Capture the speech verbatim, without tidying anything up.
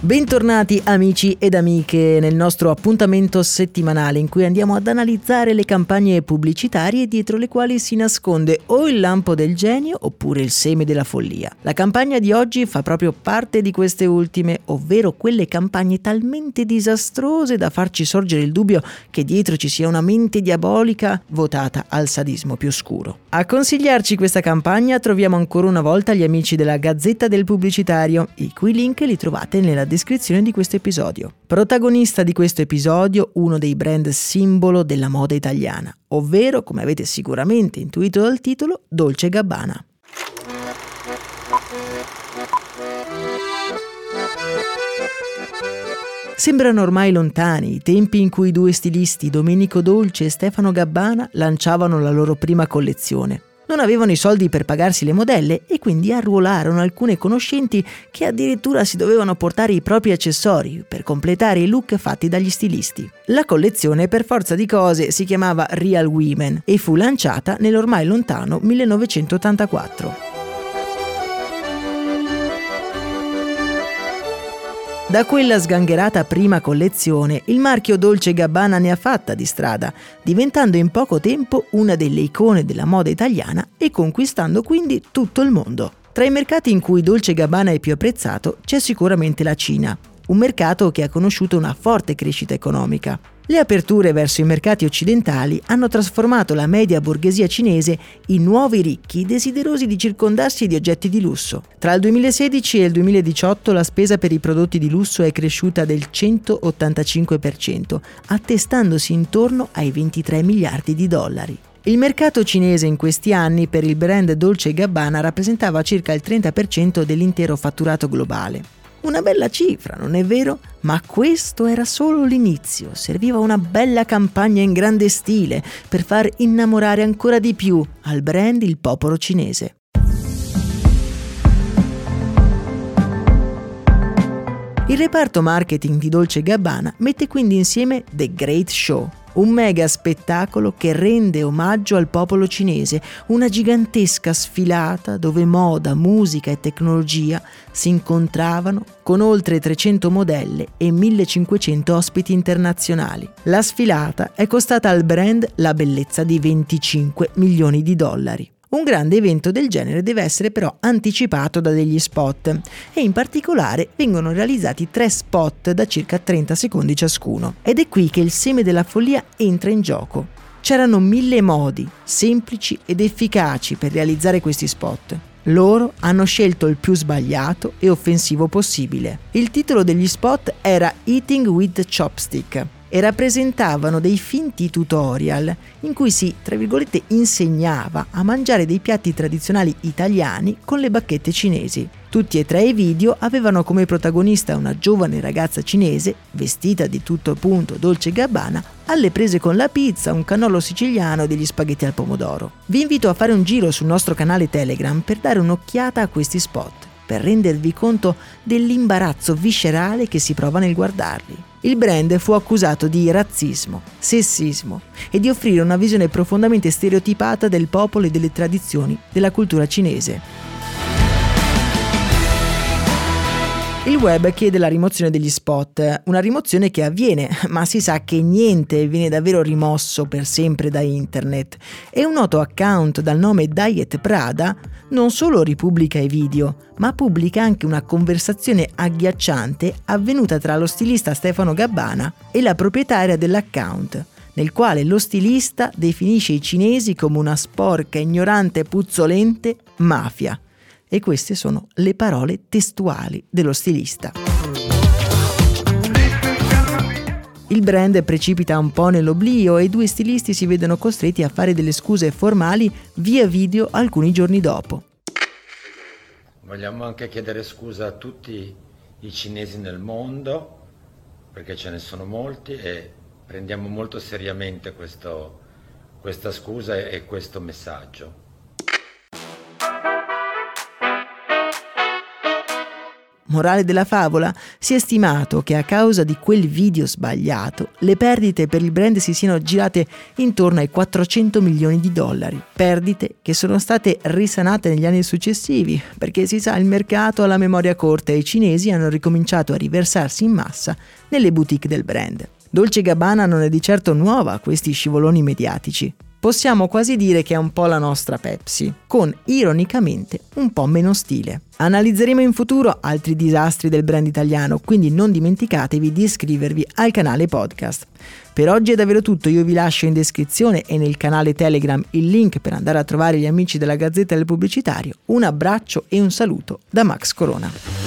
Bentornati amici ed amiche nel nostro appuntamento settimanale in cui andiamo ad analizzare le campagne pubblicitarie dietro le quali si nasconde o il lampo del genio oppure il seme della follia. La campagna di oggi fa proprio parte di queste ultime, ovvero quelle campagne talmente disastrose da farci sorgere il dubbio che dietro ci sia una mente diabolica votata al sadismo più oscuro. A consigliarci questa campagna troviamo ancora una volta gli amici della Gazzetta del Pubblicitario, i cui link li trovate nella descrizione di questo episodio. Protagonista di questo episodio uno dei brand simbolo della moda italiana, ovvero, come avete sicuramente intuito dal titolo, Dolce e Gabbana. Sembrano ormai lontani i tempi in cui i due stilisti Domenico Dolce e Stefano Gabbana lanciavano la loro prima collezione. Non avevano i soldi per pagarsi le modelle e quindi arruolarono alcune conoscenti che addirittura si dovevano portare i propri accessori per completare i look fatti dagli stilisti. La collezione per forza di cose si chiamava Real Women e fu lanciata nell'ormai lontano millenovecentottantaquattro. Da quella sgangherata prima collezione, il marchio Dolce e Gabbana ne ha fatta di strada, diventando in poco tempo una delle icone della moda italiana e conquistando quindi tutto il mondo. Tra i mercati in cui Dolce e Gabbana è più apprezzato c'è sicuramente la Cina, un mercato che ha conosciuto una forte crescita economica. Le aperture verso i mercati occidentali hanno trasformato la media borghesia cinese in nuovi ricchi desiderosi di circondarsi di oggetti di lusso. Tra il duemilasedici e il duemiladiciotto la spesa per i prodotti di lusso è cresciuta del centottantacinque per cento, attestandosi intorno ai ventitré miliardi di dollari. Il mercato cinese in questi anni per il brand Dolce e Gabbana rappresentava circa il trenta per cento dell'intero fatturato globale. Una bella cifra, non è vero? Ma questo era solo l'inizio, serviva una bella campagna in grande stile per far innamorare ancora di più al brand il popolo cinese. Il reparto marketing di Dolce e Gabbana mette quindi insieme The Great Show, un mega spettacolo che rende omaggio al popolo cinese, una gigantesca sfilata dove moda, musica e tecnologia si incontravano con oltre trecento modelle e millecinquecento ospiti internazionali. La sfilata è costata al brand la bellezza di venticinque milioni di dollari. Un grande evento del genere deve essere però anticipato da degli spot e in particolare vengono realizzati tre spot da circa trenta secondi ciascuno. Ed è qui che il seme della follia entra in gioco. C'erano mille modi, semplici ed efficaci per realizzare questi spot. Loro hanno scelto il più sbagliato e offensivo possibile. Il titolo degli spot era Eating with Chopstick e rappresentavano dei finti tutorial in cui si, tra virgolette, insegnava a mangiare dei piatti tradizionali italiani con le bacchette cinesi. Tutti e tre i video avevano come protagonista una giovane ragazza cinese, vestita di tutto punto Dolce e Gabbana, alle prese con la pizza, un cannolo siciliano e degli spaghetti al pomodoro. Vi invito a fare un giro sul nostro canale Telegram per dare un'occhiata a questi spot, per rendervi conto dell'imbarazzo viscerale che si prova nel guardarli. Il brand fu accusato di razzismo, sessismo e di offrire una visione profondamente stereotipata del popolo e delle tradizioni della cultura cinese. Il web chiede la rimozione degli spot, una rimozione che avviene, ma si sa che niente viene davvero rimosso per sempre da internet e un noto account dal nome Diet Prada non solo ripubblica i video, ma pubblica anche una conversazione agghiacciante avvenuta tra lo stilista Stefano Gabbana e la proprietaria dell'account, nel quale lo stilista definisce i cinesi come una sporca, ignorante, puzzolente mafia. E queste sono le parole testuali dello stilista. Il brand precipita un po' nell'oblio e i due stilisti si vedono costretti a fare delle scuse formali via video alcuni giorni dopo. Vogliamo anche chiedere scusa a tutti i cinesi nel mondo, perché ce ne sono molti, e prendiamo molto seriamente questo, questa scusa e questo messaggio. Morale della favola, si è stimato che a causa di quel video sbagliato le perdite per il brand si siano girate intorno ai quattrocento milioni di dollari, perdite che sono state risanate negli anni successivi, perché si sa, il mercato ha la memoria corta e i cinesi hanno ricominciato a riversarsi in massa nelle boutique del brand. Dolce e Gabbana non è di certo nuova a questi scivoloni mediatici. Possiamo quasi dire che è un po' la nostra Pepsi, con ironicamente un po' meno stile. Analizzeremo in futuro altri disastri del brand italiano, quindi non dimenticatevi di iscrivervi al canale podcast. Per oggi è davvero tutto, io vi lascio in descrizione e nel canale Telegram il link per andare a trovare gli amici della Gazzetta del Pubblicitario. Un abbraccio e un saluto da Max Corona.